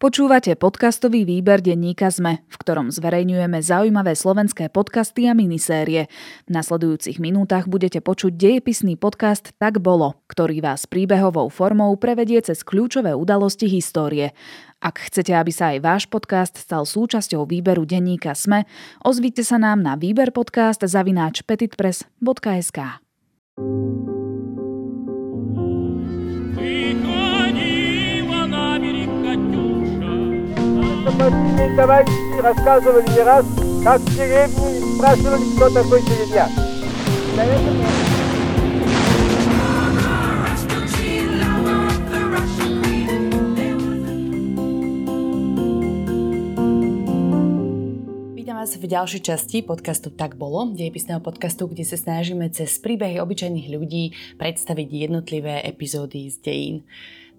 Počúvate podcastový výber denníka SME, v ktorom zverejňujeme zaujímavé slovenské podcasty a minisérie. V nasledujúcich minútach budete počuť dejepisný podcast Tak bolo, ktorý vás príbehovou formou prevedie cez kľúčové udalosti histórie. Ak chcete, aby sa aj váš podcast stal súčasťou výberu denníka SME, ozvite sa nám na výberpodcast@petitpress.sk. Товарищи рассказывали не раз, как в деревне спрашивали, кто такой деревняк. Vás v ďalšej časti podcastu Tak bolo, dejepisného podcastu, kde sa snažíme cez príbehy obyčajných ľudí predstaviť jednotlivé epizódy z dejín.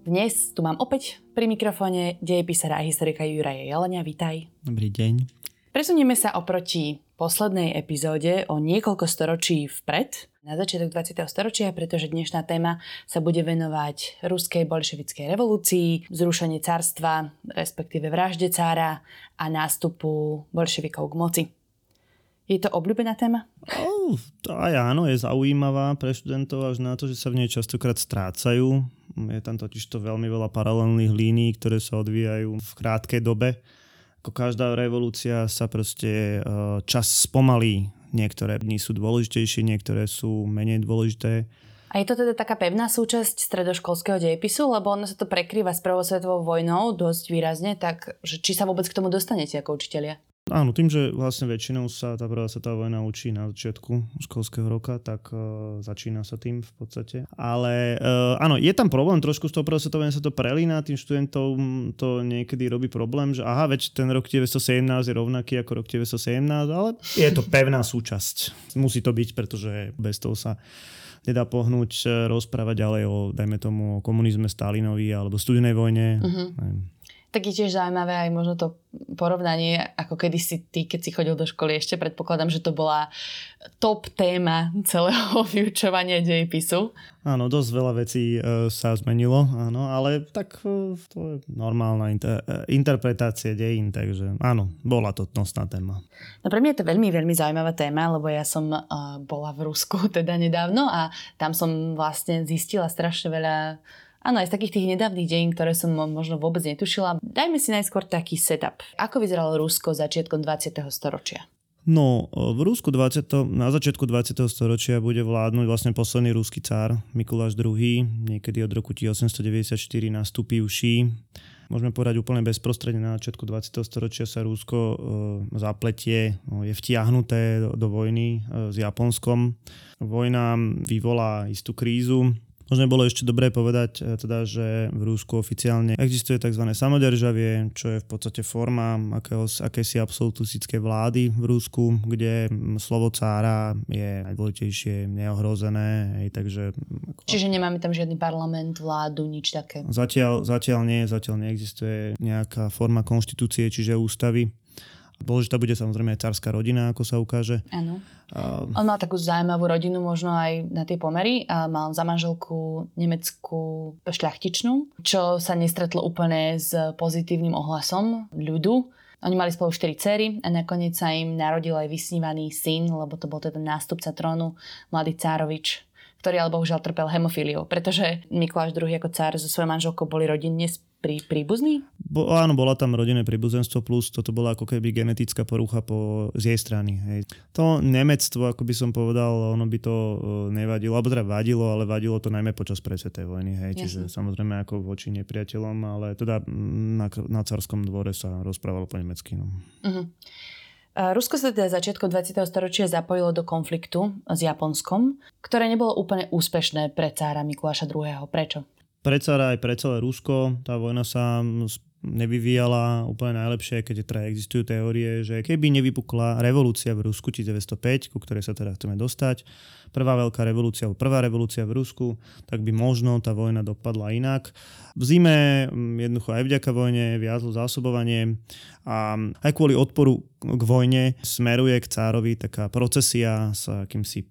Dnes tu mám opäť pri mikrofóne dejepisára a historika Juraja Jeleňa. Vitaj. Dobrý deň. Presunieme sa oproti poslednej epizóde o niekoľko storočí vpred, na začiatok 20. storočia, pretože dnešná téma sa bude venovať ruskej bolševickej revolúcii, zrušenie carstva, respektíve vražde cára a nástupu bolševikov k moci. Je to obľúbená téma? Aj áno, je zaujímavá pre študentov až na to, že sa v nej častokrát strácajú. Je tam totižto veľmi veľa paralelných línií, ktoré sa odvíjajú v krátkej dobe. Ako každá revolúcia sa proste čas spomalí. Niektoré dni sú dôležitejšie, niektoré sú menej dôležité. A je to teda taká pevná súčasť stredoškolského dejepisu, lebo ono sa to prekrýva s Prvou svetovou vojnou dosť výrazne, tak či sa vôbec k tomu dostanete ako učitelia? Áno, tým, že vlastne väčšinou sa tá Prvá svetová vojna učí na začiatku školského roka, tak začína sa tým v podstate. Ale áno, je tam problém trošku z toho Prvou svetovou vojnou, sa to prelína, tým študentom to niekedy robí problém, že aha, veď ten rok 1917 je rovnaký ako rok 1917, ale je to pevná súčasť. Musí to byť, pretože bez toho sa nedá pohnúť, rozprávať ďalej o, dajme tomu, o komunizme Stalinovi alebo studenej vojne. Uh-huh. Tak je tiež zaujímavé aj možno to porovnanie, ako kedysi ty, keď si chodil do školy ešte, predpokladám, že to bola top téma celého vyučovania dejepisu. Áno, dosť veľa vecí sa zmenilo, áno, ale tak to je normálna interpretácia dejín, takže áno, bola to nosná téma. No pre mňa je to veľmi, veľmi zaujímavá téma, lebo ja som bola v Rusku teda nedávno a tam som vlastne zistila strašne veľa. Áno, aj z takých tých nedávnych dejín, ktoré som možno vôbec netušila. Dajme si najskôr taký setup. Ako vyzeralo Rusko začiatkom 20. storočia? No, v Rusku na začiatku 20. storočia bude vládnuť vlastne posledný ruský cár, Mikuláš II, niekedy od roku 1894 nastúpivší. Môžeme povedať úplne bezprostredne na začiatku 20. storočia sa Rusko zapletie, je vtiahnuté do vojny s Japonskom. Vojna vyvolá istú krízu. Možno bolo ešte dobré povedať, teda, že v Rusku oficiálne existuje tzv. Samodržavie, čo je v podstate forma akési absolutistickej vlády v Rusku, kde slovo cára je najdôležitejšie, neohrozené. Takže, čiže nemáme tam žiadny parlament, vládu, nič také? Zatiaľ neexistuje nejaká forma konštitúcie, čiže ústavy. Dôležitá bude samozrejme aj cárska rodina, ako sa ukáže. Áno. On mal takú zaujímavú rodinu, možno aj na tie pomery. Mal za manželku nemeckú šľachtičnú, čo sa nestretlo úplne s pozitívnym ohlasom ľudu. Oni mali spolu 4 dcery a nakoniec sa im narodil aj vysnívaný syn, lebo to bol teda nástupca trónu, mladý cárovič, ktorý ale bohužiaľ trpel hemofíliou, pretože Mikuláš II ako cár so svojou manželkou boli rodinne príbuzný? Áno, bola tam rodinné príbuzenstvo plus toto bola ako keby genetická porucha z jej strany. Hej. To nemectvo, ako by som povedal, ono by to nevadilo, alebo teda vadilo, ale vadilo to najmä počas Prvej vojny. Hej. Čiže samozrejme ako voči nepriateľom, ale teda na carskom dvore sa rozprávalo po nemecky. No. Uh-huh. Rusko sa teda začiatkom 20. storočia zapojilo do konfliktu s Japonskom, ktoré nebolo úplne úspešné pre cára Mikuláša II. Prečo? Pre cára aj pre celé Rusko. Tá vojna sa nevyvíjala úplne najlepšie, keď teda existujú teórie, že keby nevypukla revolúcia v Rusku 1905, ku ktorej sa teda chceme dostať, prvá revolúcia v Rusku, tak by možno tá vojna dopadla inak. V zime jednoducho aj vďaka vojne viazlo zásobovanie a aj kvôli odporu k vojne smeruje k cárovi taká procesia s akýmsi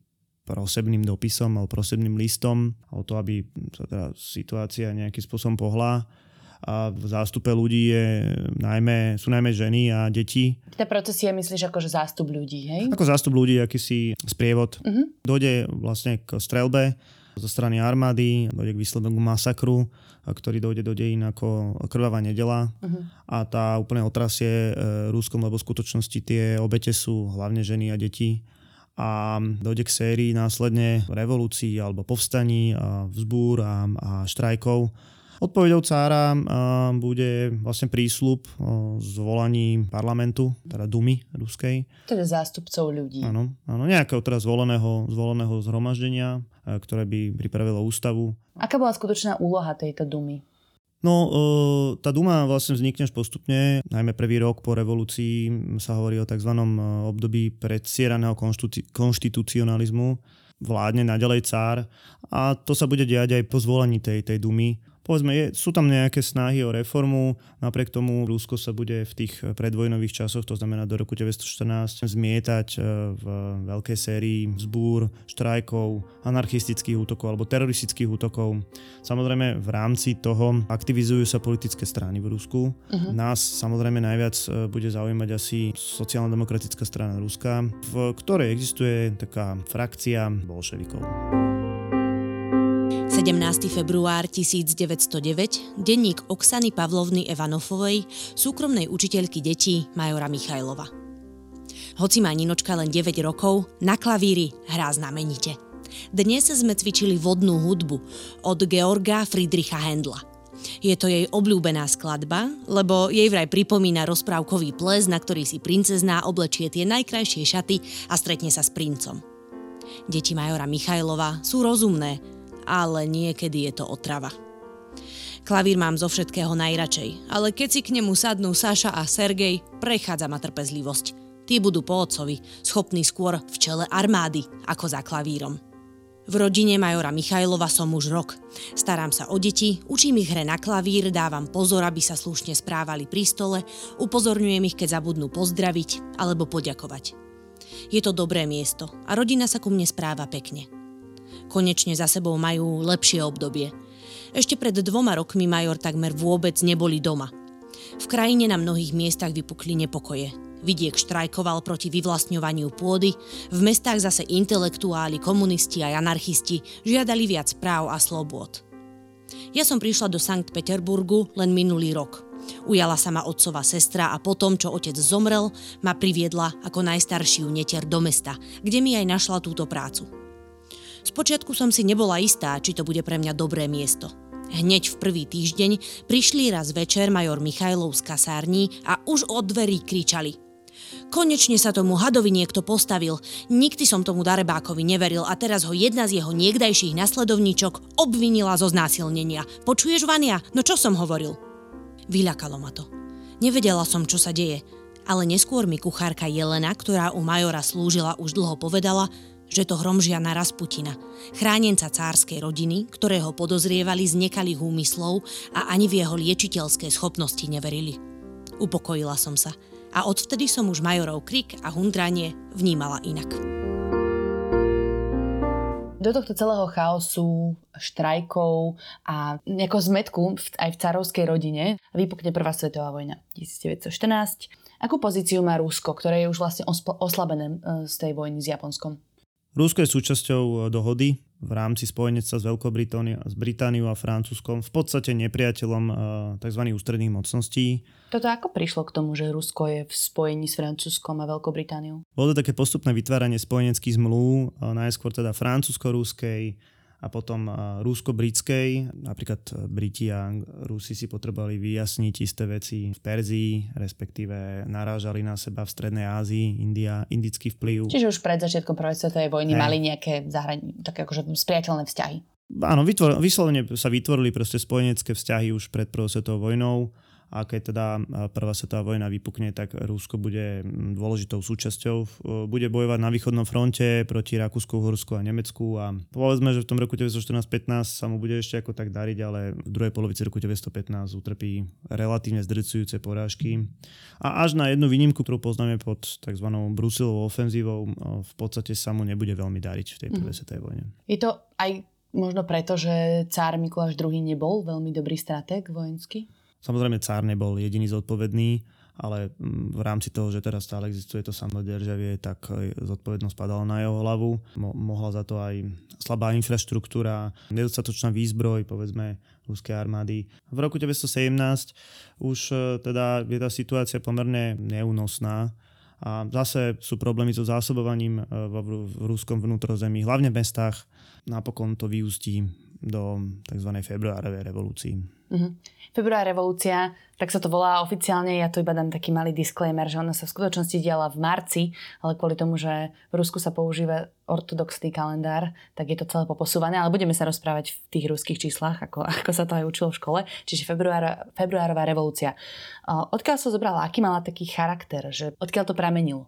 prosebným dopisom alebo prosebným listom o to, aby sa teda situácia nejakým spôsobom pohlá. a v zástupe ľudí sú najmä ženy a deti. Tá procesia myslíš ako že zástup ľudí, hej? Ako zástup ľudí, akýsi sprievod. Uh-huh. Dojde vlastne k streľbe zo strany armády, dojde k výslednému masakru, ktorý dojde do dejín ako krvavá nedeľa. Uh-huh. A tá úplne otrasie Ruskom, lebo v skutočnosti tie obete sú hlavne ženy a deti. A dojde k sérii následne revolúcií alebo povstaní, a vzbúr a štrajkov. Odpoveďou cára bude vlastne prísľub o zvolaní parlamentu, teda Dumy ruskej. Teda zástupcov ľudí. Áno, áno, nejakého teda zvoleného zhromaždenia, ktoré by pripravilo ústavu. Aká bola skutočná úloha tejto Dumy? No, tá Duma vlastne vznikne až postupne. Najmä prvý rok po revolúcii sa hovorí o tzv. Období predsieraného konštitucionalizmu. Vládne naďalej cár a to sa bude diať aj po zvolení tej Dumy. Povedzme, sú tam nejaké snahy o reformu, napriek tomu Rusko sa bude v tých predvojnových časoch, to znamená do roku 1914, zmietať v veľkej sérii vzbúr, štrajkov, anarchistických útokov alebo teroristických útokov. Samozrejme v rámci toho aktivizujú sa politické strany v Rusku. Uh-huh. Nás samozrejme najviac bude zaujímať asi sociálno-demokratická strana Ruska, v ktorej existuje taká frakcia bolševikov. 17. február 1909, denník Oksany Pavlovny Ivanovovej, súkromnej učiteľky detí Majora Michajlova. Hoci má Ninočka len 9 rokov, na klavíri hrá znamenite. Dnes sme cvičili vodnú hudbu od Georga Friedricha Händla. Je to jej obľúbená skladba, lebo jej vraj pripomína rozprávkový ples, na ktorý si princezná oblečie tie najkrajšie šaty a stretne sa s princom. Deti Majora Michajlova sú rozumné, ale niekedy je to otrava. Klavír mám zo všetkého najradšej, ale keď si k nemu sadnú Saša a Sergej, prechádza ma trpezlivosť. Tí budú po otcovi, schopní skôr v čele armády, ako za klavírom. V rodine Majora Michajlova som už rok. Starám sa o deti, učím ich hre na klavír, dávam pozor, aby sa slušne správali pri stole, upozorňujem ich, keď zabudnú pozdraviť alebo poďakovať. Je to dobré miesto a rodina sa ku mne správa pekne. Konečne za sebou majú lepšie obdobie. Ešte pred 2 rokmi Major takmer vôbec neboli doma. V krajine na mnohých miestach vypukli nepokoje. Vidiek štrajkoval proti vyvlastňovaniu pôdy, v mestách zase intelektuáli, komunisti aj anarchisti žiadali viac práv a slobôd. Ja som prišla do Sankt Peterburgu len minulý rok. Ujala sa ma otcova sestra a potom, čo otec zomrel, ma priviedla ako najstaršiu netier do mesta, kde mi aj našla túto prácu. Spočiatku som si nebola istá, či to bude pre mňa dobré miesto. Hneď v prvý týždeň prišli raz večer Major Michajlov z kasární a už od dverí kričali. Konečne sa tomu hadovi niekto postavil, nikdy som tomu darebákovi neveril a teraz ho jedna z jeho niekdajších nasledovníčok obvinila zo znásilnenia. Počuješ, Vania? No čo som hovoril? Vyľakalo ma to. Nevedela som, čo sa deje, ale neskôr mi kuchárka Jelena, ktorá u Majora slúžila už dlho, povedala, že to hromžia na Rasputina, chránenca cárskej rodiny, ktorého podozrievali z nekalých úmyslov a ani v jeho liečiteľské schopnosti neverili. Upokojila som sa a odvtedy som už Majorov krik a hundranie vnímala inak. Do tohto celého chaosu, štrajkov a nejakého zmetku aj v cárovskej rodine vypukne Prvá svetová vojna 1914. Akú pozíciu má Rusko, ktoré je už vlastne oslabené z tej vojny s Japonskom? Rusko je súčasťou dohody v rámci spojenectva s Veľkou Britániou a Francúzskom, v podstate nepriateľom tzv. Ústredných mocností. Toto ako prišlo k tomu, že Rusko je v spojení s Francúzskom a Veľkou Britániou? Bolo to také postupné vytváranie spojeneckých zmlúv, najskôr teda francúzsko-ruskej a potom rusko-britskej. Napríklad Briti a Rusi si potrebovali vyjasniť isté veci v Perzii, respektíve narážali na seba v Strednej Ázii, India, indický vplyv. Čiže už pred začiatkom Prvej svetovej vojny mali nejaké také akože spriateľné vzťahy. Áno, vyslovene sa vytvorili proste spojenecké vzťahy už pred Prvou svetovou vojnou. A keď teda Prvá svetová vojna vypukne, tak Rusko bude dôležitou súčasťou. Bude bojovať na východnom fronte proti Rakúsku, Uhorsku a Nemecku a povedzme, že v tom roku 1914-15 sa mu bude ešte ako tak dariť, ale v druhej polovici roku 1915 utrpí relatívne zdrcujúce porážky. A až na jednu výnimku, ktorú poznáme pod tzv. Bruselovou ofenzívou, v podstate sa mu nebude veľmi dariť v tej Prvej svetovej vojne. Je to aj možno preto, že cár Mikuláš II nebol veľmi dobrý stratég vojenský? Samozrejme, cár nebol jediný zodpovedný, ale v rámci toho, že teraz stále existuje to samodержavie, tak zodpovednosť padala na jeho hlavu. Mohla za to aj slabá infraštruktúra, nedostatočná výzbroj, povedzme, ruskej armády. V roku 1917 už teda je tá situácia pomerne neúnosná a zase sú problémy so zásobovaním v ruskom vnútrozemí, hlavne v mestách. Napokon to vyústí do tzv. Februárovej revolúcii. Uh-huh. Februárová revolúcia, tak sa to volá oficiálne, ja tu iba dám taký malý disclaimer, že ona sa v skutočnosti diala v marci, ale kvôli tomu, že v Rusku sa používa ortodoxný kalendár, tak je to celé poposúvané, ale budeme sa rozprávať v tých ruských číslach, ako sa to aj učilo v škole, čiže februárová revolúcia. Odkiaľ sa zobrala, aký mala taký charakter, že odkiaľ to pramenilo?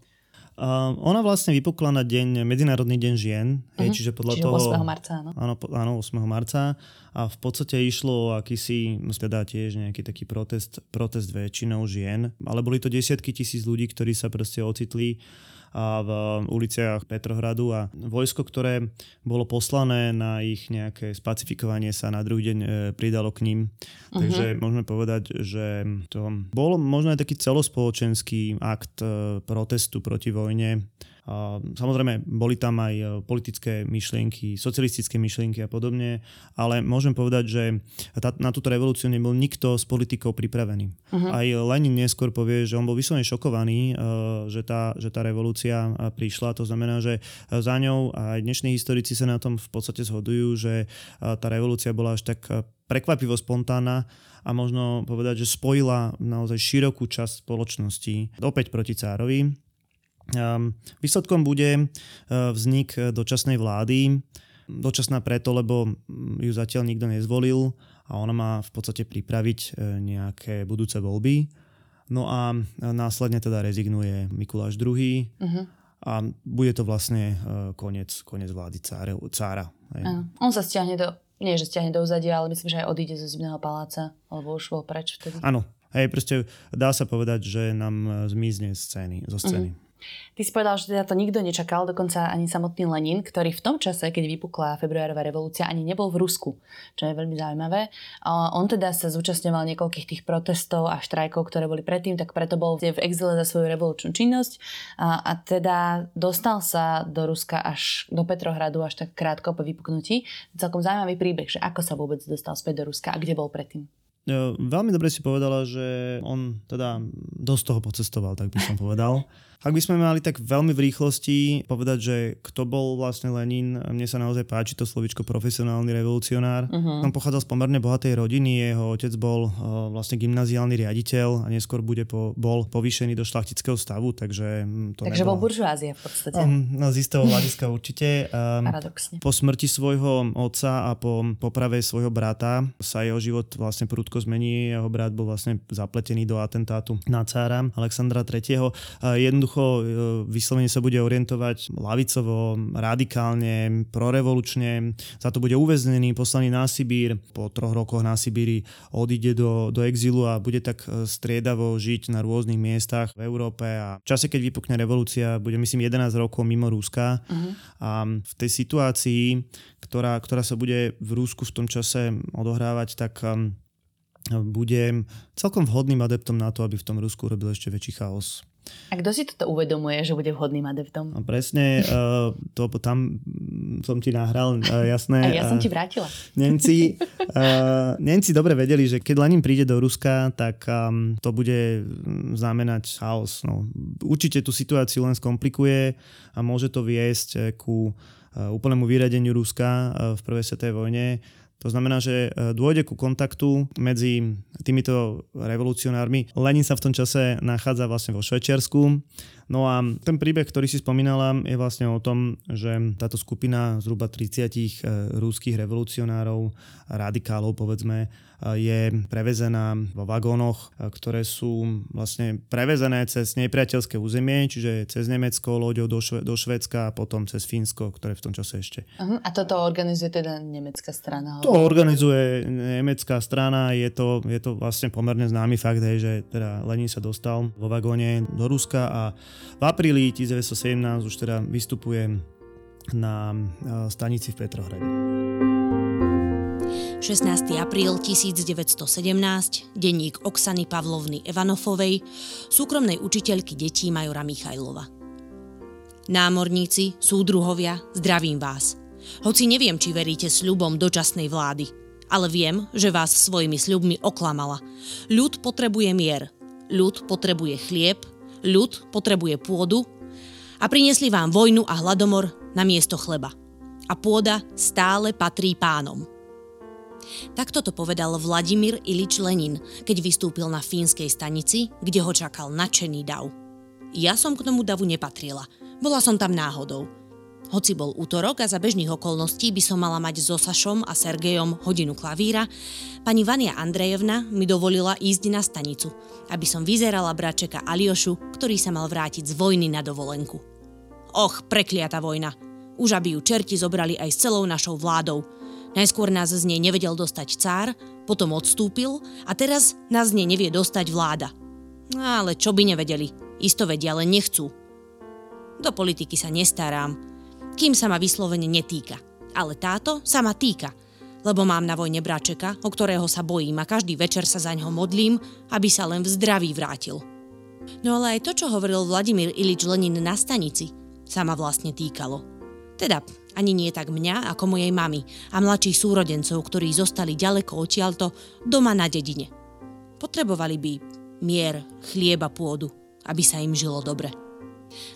Ona vlastne vypukla na deň, Medzinárodný deň žien, čiže podľa toho... 8. marca, áno. Áno, 8. marca. A v podstate išlo o akýsi, teda tiež nejaký taký protest väčšinou žien. Ale boli to desiatky tisíc ľudí, ktorí sa proste ocitli a v uliciach Petrohradu a vojsko, ktoré bolo poslané na ich nejaké spacifikovanie, sa na druhý deň pridalo k ním. Uh-huh. Takže môžeme povedať, že to bol možno aj taký celospoločenský akt protestu proti vojne. Samozrejme, boli tam aj politické myšlienky, socialistické myšlienky a podobne, ale môžem povedať, že na túto revolúciu nebol nikto z politikov pripravený. Uh-huh. Aj Lenin neskôr povie, že on bol vyslovene šokovaný, že tá revolúcia prišla. To znamená, že za ňou aj dnešní historici sa na tom v podstate zhodujú, že tá revolúcia bola až tak prekvapivo spontánna a možno povedať, že spojila naozaj širokú časť spoločnosti opäť proti cárovi. Výsledkom bude vznik dočasnej vlády. Dočasná preto, lebo ju zatiaľ nikto nezvolil a ona má v podstate pripraviť nejaké budúce voľby. No a následne teda rezignuje Mikuláš II. Uh-huh. A bude to vlastne koniec vlády cára. On sa stiahne do uzadia, ale myslím, že aj odíde zo Zimného paláca, alebo už bol preč vtedy. Áno. Hej, proste dá sa povedať, že nám zmizne zo scény. Mm-hmm. Ty si povedal, že teda to nikto nečakal, dokonca ani samotný Lenin, ktorý v tom čase, keď vypukla februárová revolúcia, ani nebol v Rusku, čo je veľmi zaujímavé. On teda sa zúčastňoval niekoľkých tých protestov a štrajkov, ktoré boli predtým, tak preto bol v exile za svoju revolučnú činnosť a teda dostal sa do Ruska až do Petrohradu až tak krátko po vypuknutí. Celkom zaujímavý príbeh, že ako sa vôbec dostal späť do Ruska a kde bol predtým. Veľmi dobre si povedala, že on teda dosť toho pocestoval, tak by som povedal. Ak by sme mali tak veľmi v rýchlosti povedať, že kto bol vlastne Lenin, mne sa naozaj páči to slovíčko profesionálny revolucionár. Uh-huh. On pochádzal z pomerne bohatej rodiny, jeho otec bol vlastne gymnaziálny riaditeľ a neskôr bol povýšený do šlachtického stavu, takže to Takže nebolo... bol buržuázia v podstate. Z istého hľadiska určite. Paradoxne. Po smrti svojho otca a po poprave svojho brata sa jeho život vlastne prudko zmení. Jeho brat bol vlastne zapletený do atentátu na cára Alexandra III. Jednoducho vyslovene sa bude orientovať lavicovo, radikálne, prorevolučne. Za to bude uväznený, poslaný na Sibír. Po 3 rokoch na Sibíri odíde do exilu a bude tak striedavo žiť na rôznych miestach v Európe. A v čase, keď vypukne revolúcia, bude myslím 11 rokov mimo Ruska. Uh-huh. A v tej situácii, ktorá sa bude v Rusku v tom čase odohrávať, tak bude celkom vhodným adeptom na to, aby v tom Rusku robil ešte väčší chaos. A kto si toto uvedomuje, že bude vhodným adeptom? A presne, to tam som ti nahral, jasné. A ja som ti vrátila. Nemci dobre vedeli, že keď Lenin príde do Ruska, tak to bude znamenať chaos. No, určite tú situáciu len skomplikuje a môže to viesť ku úplnému vyradeniu Ruska v prvej svetovej vojne. To znamená, že dôjde ku kontaktu medzi týmito revolucionármi. Lenin sa v tom čase nachádza vlastne vo Švajčiarsku. No a ten príbeh, ktorý si spomínala, je vlastne o tom, že táto skupina zhruba 30 ruských revolucionárov, radikálov povedzme, je prevezená vo vagónoch, ktoré sú vlastne prevezené cez nepriateľské územie, čiže cez Nemecko, loďou do Švédska a potom cez Fínsko, ktoré v tom čase ešte. Uh-huh. A toto organizuje teda nemecká strana? To organizuje nemecká strana. Je to vlastne pomerne známy fakt, že teda Lenin sa dostal vo vagóne do Ruska a v apríli 1917 už teda vystupuje na stanici v Petrohrade. 16. apríl 1917, denník Oksany Pavlovny Ivanovovej, súkromnej učiteľky detí majora Michajlova. Námorníci, súdruhovia, zdravím vás. Hoci neviem, či veríte sľubom dočasnej vlády, ale viem, že vás svojimi sľubmi oklamala. Ľud potrebuje mier, ľud potrebuje chlieb, ľud potrebuje pôdu a priniesli vám vojnu a hladomor namiesto chleba. A pôda stále patrí pánom. Takto to povedal Vladimír Ilič Lenin, keď vystúpil na fínskej stanici, kde ho čakal nadšený dav. Ja som k tomu davu nepatrila. Bola som tam náhodou. Hoci bol útorok a za bežných okolností by som mala mať so Sašom a Sergejom hodinu klavíra, pani Vania Andrejevna mi dovolila ísť na stanicu, aby som vyzerala bračeka Aliošu, ktorý sa mal vrátiť z vojny na dovolenku. Och, prekliata vojna! Už aby ju čerti zobrali aj s celou našou vládou. Najskôr nás z nej nevedel dostať cár, potom odstúpil a teraz nás z nej nevie dostať vláda. Ale čo by nevedeli? Isto vedia, ale nechcú. Do politiky sa nestarám, kým sa ma vyslovene netýka. Ale táto sa ma týka, lebo mám na vojne bračeka, o ktorého sa bojím a každý večer sa zaňho modlím, aby sa len v zdraví vrátil. No ale aj to, čo hovoril Vladimír Ilič Lenin na stanici, sa ma vlastne týkalo. Teda ani nie tak mňa, ako mojej mamy a mladších súrodencov, ktorí zostali ďaleko odtiaľto doma na dedine. Potrebovali by mier, chlieba, pôdu, aby sa im žilo dobre.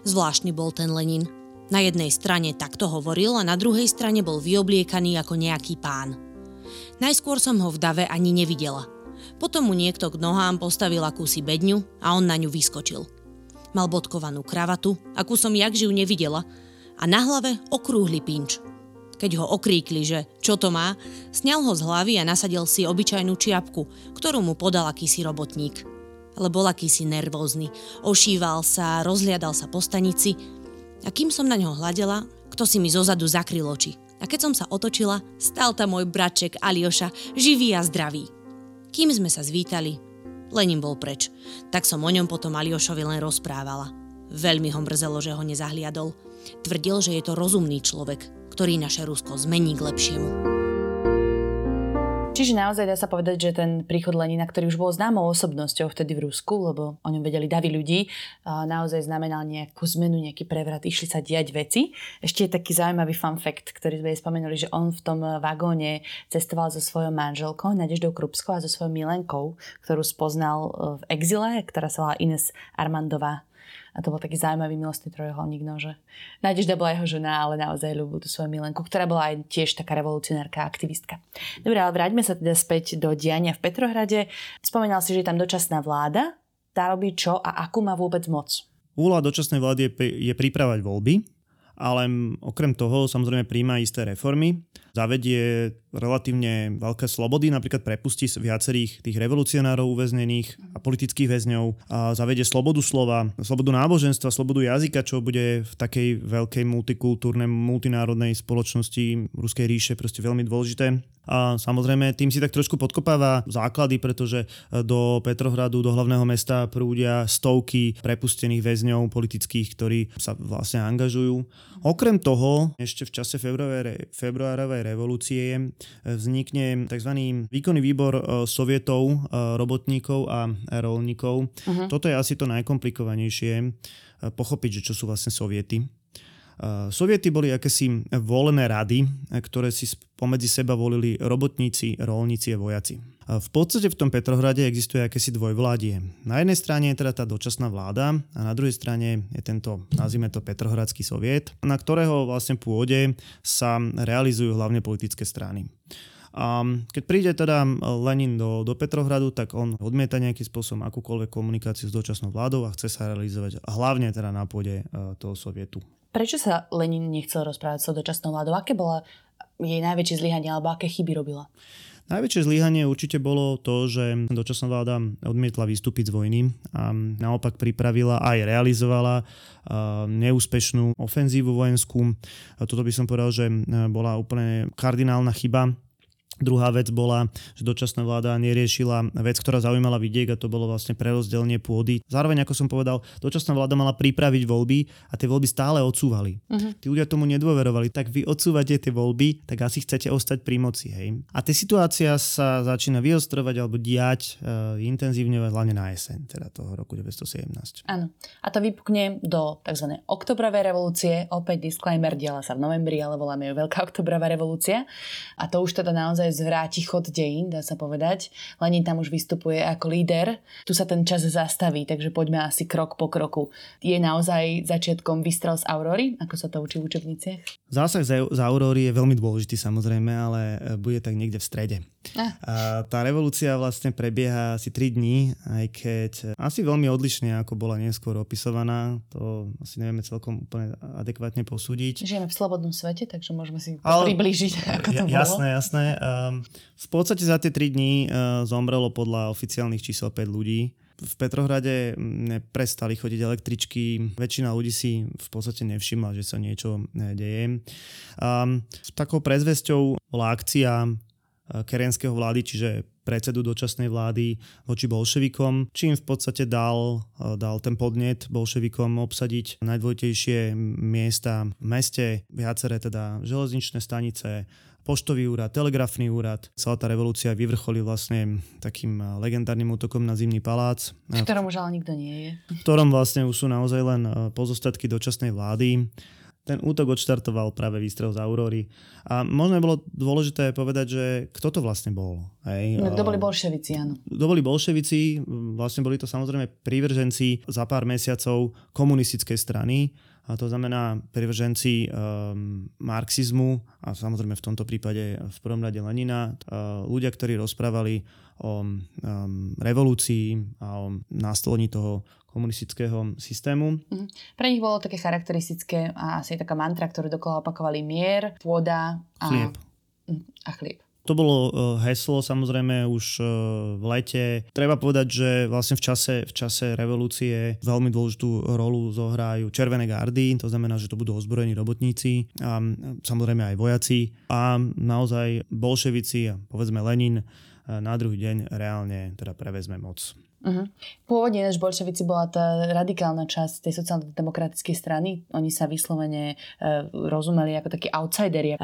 Zvláštny bol ten Lenin. Na jednej strane takto hovoril a na druhej strane bol vyobliekaný ako nejaký pán. Najskôr som ho v dave ani nevidela. Potom mu niekto k nohám postavil akúsi bedňu a on na ňu vyskočil. Mal bodkovanú kravatu, akú som jakživ nevidela, a na hlave okrúhly pinč. Keď ho okríkli, že čo to má, sňal ho z hlavy a nasadil si obyčajnú čiapku, ktorú mu podal akýsi robotník. Ale bol akýsi nervózny, ošíval sa, rozhliadal sa po stanici a kým som na ňo hľadela, kto si mi zozadu zakryl oči. A keď som sa otočila, stál tam môj bratček Alioša, živý a zdravý. Kým sme sa zvítali, Lenin bol preč, tak som o ňom potom Aliošovi len rozprávala. Veľmi ho mrzelo, že ho nezahliadol. Tvrdil, že je to rozumný človek, ktorý naše Rusko zmení k lepšiemu. Čiže naozaj dá sa povedať, že ten príchod Lenina, ktorý už bol známou osobnosťou vtedy v Rusku, lebo o ňom vedeli davy ľudí, naozaj znamenal nejakú zmenu, nejaký prevrat, išli sa diať veci. Ešte je taký zaujímavý fun fact, ktorý sme spomenuli, že on v tom vagóne cestoval so svojou manželkou Nadeždou Krupskou a so svojou milenkou, ktorú spoznal v exile, ktorá sa volá Ines Armandová. A to bol taký zaujímavý milostný trojuholník, nože. Nadežda bola jeho žena, ale naozaj ľúbil tú svoju milenku, ktorá bola aj tiež taká revolucionárka a aktivistka. Dobre, ale vráťme sa teda späť do diania v Petrohrade. Spomínal si, že je tam dočasná vláda. Tá robí čo a akú má vôbec moc? Úloha dočasnej vlády je pripravať voľby, ale okrem toho samozrejme prijíma isté reformy, zavedie relatívne veľké slobody, napríklad prepustí viacerých tých revolucionárov uväznených a politických väzňov, a zavedie slobodu slova, slobodu náboženstva, slobodu jazyka, čo bude v takej veľkej multikultúrnej, multinárodnej spoločnosti Ruskej ríše proste veľmi dôležité. A samozrejme tým si tak trošku podkopáva základy, pretože do Petrohradu, do hlavného mesta prúdia stovky prepustených väzňov politických, ktorí sa vlastne angažujú. Okrem toho, ešte v čase februárovej revolúcie vznikne tzv. Výkonný výbor sovietov, robotníkov a roľníkov. Uh-huh. Toto je asi to najkomplikovanejšie pochopiť, že čo sú vlastne soviety. Soviety boli akési volené rady, ktoré si pomedzi seba volili robotníci, roľníci a vojaci. V podstate v tom Petrohrade existuje akési dvojvládie. Na jednej strane je teda tá dočasná vláda a na druhej strane je tento, nazvime to Petrohradský soviet, na ktorého vlastne pôde sa realizujú hlavne politické strany. A keď príde teda Lenin do Petrohradu, tak on odmieta nejakým spôsobom akúkoľvek komunikáciu s dočasnou vládou a chce sa realizovať hlavne teda na pôde toho sovietu. Prečo sa Lenin nechcel rozprávať s dočasnou vládou? Aké bola jej najväčšie zlyhanie alebo aké chyby robila? Najväčšie zlyhanie určite bolo to, že dočasná vláda odmietla vystúpiť z vojny a naopak pripravila a aj realizovala neúspešnú ofenzívu vojenskú. Toto by som povedal, že bola úplne kardinálna chyba. Druhá vec bola, že dočasná vláda neriešila vec, ktorá zaujímala vidiek, a to bolo vlastne prerozdelenie pôdy. Zároveň, ako som povedal, dočasná vláda mala pripraviť voľby a tie voľby stále odsúvali. Uh-huh. Tí ľudia tomu nedôverovali, tak vy odsúvate tie voľby, tak asi chcete ostať pri moci, hej. A tá situácia sa začína vyostrovať alebo diať intenzívne, hlavne na jeseň, teda toho roku 1917. Áno. A to vypukne do tzv. Oktobrovej revolúcie, opäť disclaimer, diala sa v novembri, ale voláme ju Veľká oktobrová revolúcia. A to už teda naozaj zvráti chod dejín, dá sa povedať. Lenin tam už vystupuje ako líder. Tu sa ten čas zastaví, takže poďme asi krok po kroku. Je naozaj začiatkom výstrel z Aurory, ako sa to učí v učebniciach? Zásah z Aurory je veľmi dôležitý samozrejme, ale bude tak niekde v strede. Tá revolúcia vlastne prebieha asi 3 dní, aj keď asi veľmi odlišne, ako bola neskôr opisovaná. To asi nevieme celkom úplne adekvátne posúdiť. Žijeme v slobodnom svete, takže môžeme si priblížiť, ako to bolo. Jasné, jasné. V podstate za tie 3 dní zomrelo podľa oficiálnych čísel 5 ľudí. V Petrohrade neprestali chodiť električky, väčšina ľudí si v podstate nevšimla, že sa niečo deje. S takou predzvesťou bola akcia kerenského vlády, čiže predsedu dočasnej vlády voči bolševikom, čím v podstate dal ten podnet bolševikom obsadiť najdôležitejšie miesta v meste, viaceré teda železničné stanice, poštový úrad, telegrafný úrad. Celá tá revolúcia vyvrcholí vlastne takým legendárnym útokom na Zimný palác. V ktorom už ale nikto nie je. V ktorom vlastne už sú naozaj len pozostatky dočasnej vlády. Ten útok odštartoval práve výstrel z Aurory. A možno bolo dôležité povedať, že kto to vlastne bol. Hej? No, to boli bolševici, áno. To boli bolševici, vlastne boli to samozrejme prívrženci za pár mesiacov komunistickej strany. A to znamená privrženci marxizmu a samozrejme v tomto prípade v prvom rade Lenina. Ľudia, ktorí rozprávali o revolúcii a o nastolení toho komunistického systému. Mm-hmm. Pre nich bolo také charakteristické a asi taká mantra, ktorú dokola opakovali: mier, pôda a chlieb. A chlieb. To bolo heslo samozrejme už v lete. Treba povedať, že vlastne v čase revolúcie veľmi dôležitú rolu zohrajú červené gardy, to znamená, že to budú ozbrojení robotníci a samozrejme aj vojaci. A naozaj bolševici, povedzme Lenin, na druhý deň reálne teda prevezme moc. Uh-huh. Pôvodne než bolševici bola tá radikálna časť tej sociálno-demokratickej strany. Oni sa vyslovene rozumeli ako takí outsideri,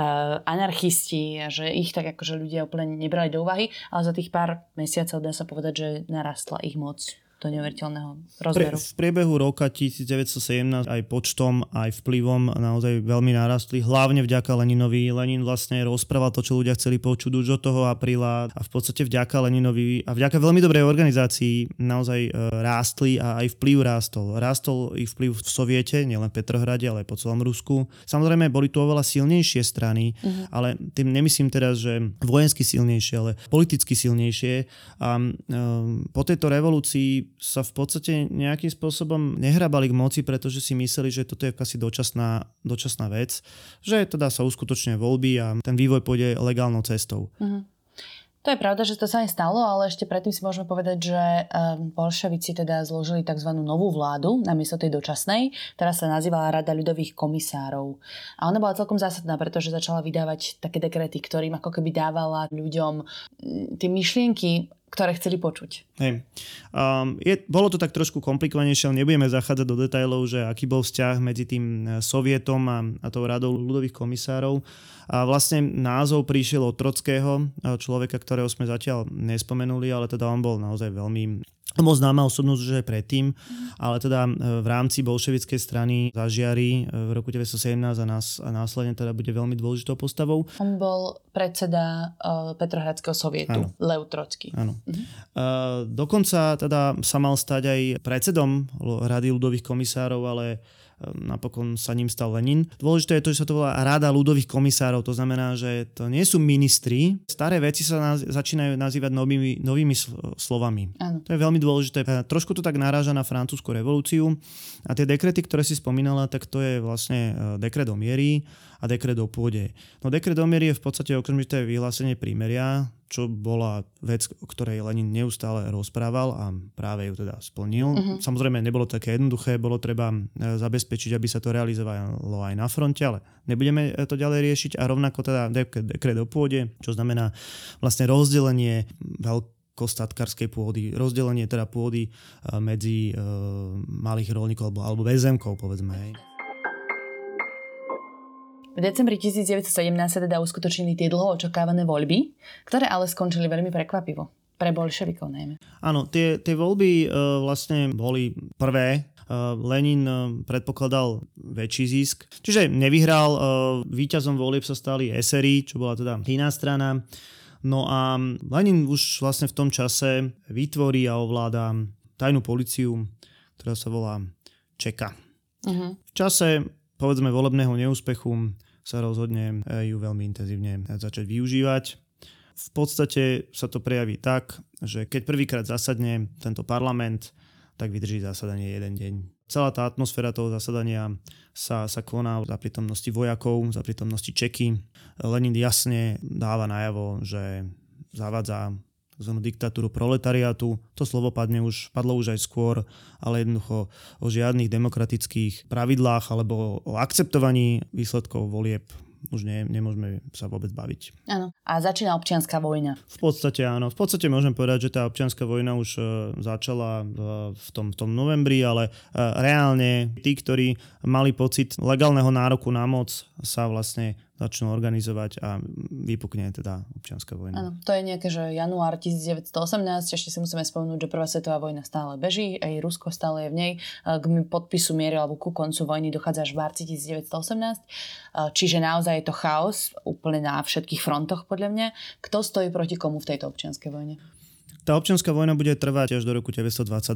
anarchisti, a že ich tak akože ľudia úplne nebrali do úvahy, ale za tých pár mesiacov dá sa povedať, že narastla ich moc do neuveriteľného rozmeru. V priebehu roka 1917 aj počtom, aj vplyvom naozaj veľmi narastli, hlavne vďaka Leninovi. Lenin vlastne rozprával to, čo ľudia chceli počuť už od toho apríla, a v podstate vďaka Leninovi a vďaka veľmi dobrej organizácii naozaj rástli a aj vplyv rástol. Rástol ich vplyv v Soviete, nielen v Petrohrade, ale aj po celom Rusku. Samozrejme, boli tu oveľa silnejšie strany, ale tým nemyslím teraz, že vojensky silnejšie, ale politicky silnejšie. A po tejto revolúcii sa v podstate nejakým spôsobom nehrabali k moci, pretože si mysleli, že toto je asi dočasná vec, že teda sa uskutočnia voľby a ten vývoj pôjde legálnou cestou. Uh-huh. To je pravda, že to sa aj stalo, ale ešte predtým si môžeme povedať, že bolševici teda zložili tzv. Novú vládu namiesto tej dočasnej, ktorá sa nazývala Rada ľudových komisárov. A ona bola celkom zásadná, pretože začala vydávať také dekréty, ktorým ako keby dávala ľuďom tie myšlienky, ktoré chceli počuť. Hej. Bolo to tak trošku komplikovanejšie, ale nebudeme zachádzať do detailov, že aký bol vzťah medzi tým Sovietom a tou radou ľudových komisárov. A vlastne názov prišiel od Trockého, človeka, ktorého sme zatiaľ nespomenuli, ale teda on bol naozaj veľmi známa osobnosť už aj predtým, ale teda v rámci bolševickej strany zažiari v roku 1917 a následne teda bude veľmi dôležitou postavou. On bol predseda Petrohradského Sovietu, áno. Lev Trocký. Áno. Mhm. Dokonca teda sa mal stať aj predsedom Rady ľudových komisárov, ale napokon sa ním stal Lenin. Dôležité je to, že sa to volá Rada ľudových komisárov, to znamená, že to nie sú ministri. Staré veci sa začínajú nazývať novými slovami. Áno. To je veľmi dôležité. Trošku to tak naráža na francúzsku revolúciu a tie dekrety, ktoré si spomínala, tak to je vlastne dekret o mieri a dekret o pôde. No dekret o mieri je v podstate okamžité vyhlásenie prímeria, čo bola vec, o ktorej Lenin neustále rozprával a práve ju teda splnil. Uh-huh. Samozrejme, nebolo také jednoduché, bolo treba zabezpečiť, aby sa to realizovalo aj na fronte, ale nebudeme to ďalej riešiť a rovnako teda dekret o pôde, čo znamená vlastne rozdelenie kostatkarskej pôdy, rozdelenie teda pôdy medzi malých rolníkov alebo bezemkov, povedzme. Hej. V decembri 1917 sa teda uskutočnili tie dlho očakávané voľby, ktoré ale skončili veľmi prekvapivo. Pre bolševikov najmä. Áno, tie voľby vlastne boli prvé. Lenin predpokladal väčší zisk. Čiže nevyhral. Víťazom volieb sa stali SRI, čo bola teda iná strana. No a Lenin už vlastne v tom čase vytvorí a ovláda tajnú políciu, ktorá sa volá Čeka. Uh-huh. V čase, povedzme, volebného neúspechu sa rozhodne ju veľmi intenzívne začať využívať. V podstate sa to prejaví tak, že keď prvýkrát zasadne tento parlament, tak vydrží zasadanie jeden deň. Celá tá atmosféra toho zasadania sa koná za prítomnosti vojakov, za prítomnosti Čeky. Lenin jasne dáva najavo, že zavádza takzvanú diktatúru proletariátu. To slovo padlo už aj skôr, ale jednoducho o žiadnych demokratických pravidlách alebo o akceptovaní výsledkov volieb už nemôžeme sa vôbec baviť. Áno. A začína občianska vojna. V podstate áno. V podstate môžem povedať, že tá občianska vojna už začala v tom novembri, ale reálne tí, ktorí mali pocit legálneho nároku na moc, sa vlastne začnú organizovať a vypukne teda občianska vojna. Áno, to je nejaké, že január 1918, ešte si musíme spomenúť, že Prvá svetová vojna stále beží, aj Rusko stále je v nej, k podpisu mieru alebo ku koncu vojny dochádza až v marci 1918, čiže naozaj je to chaos úplne na všetkých frontoch podľa mňa. Kto stojí proti komu v tejto občianskej vojne? Tá občianská vojna bude trvať až do roku 1922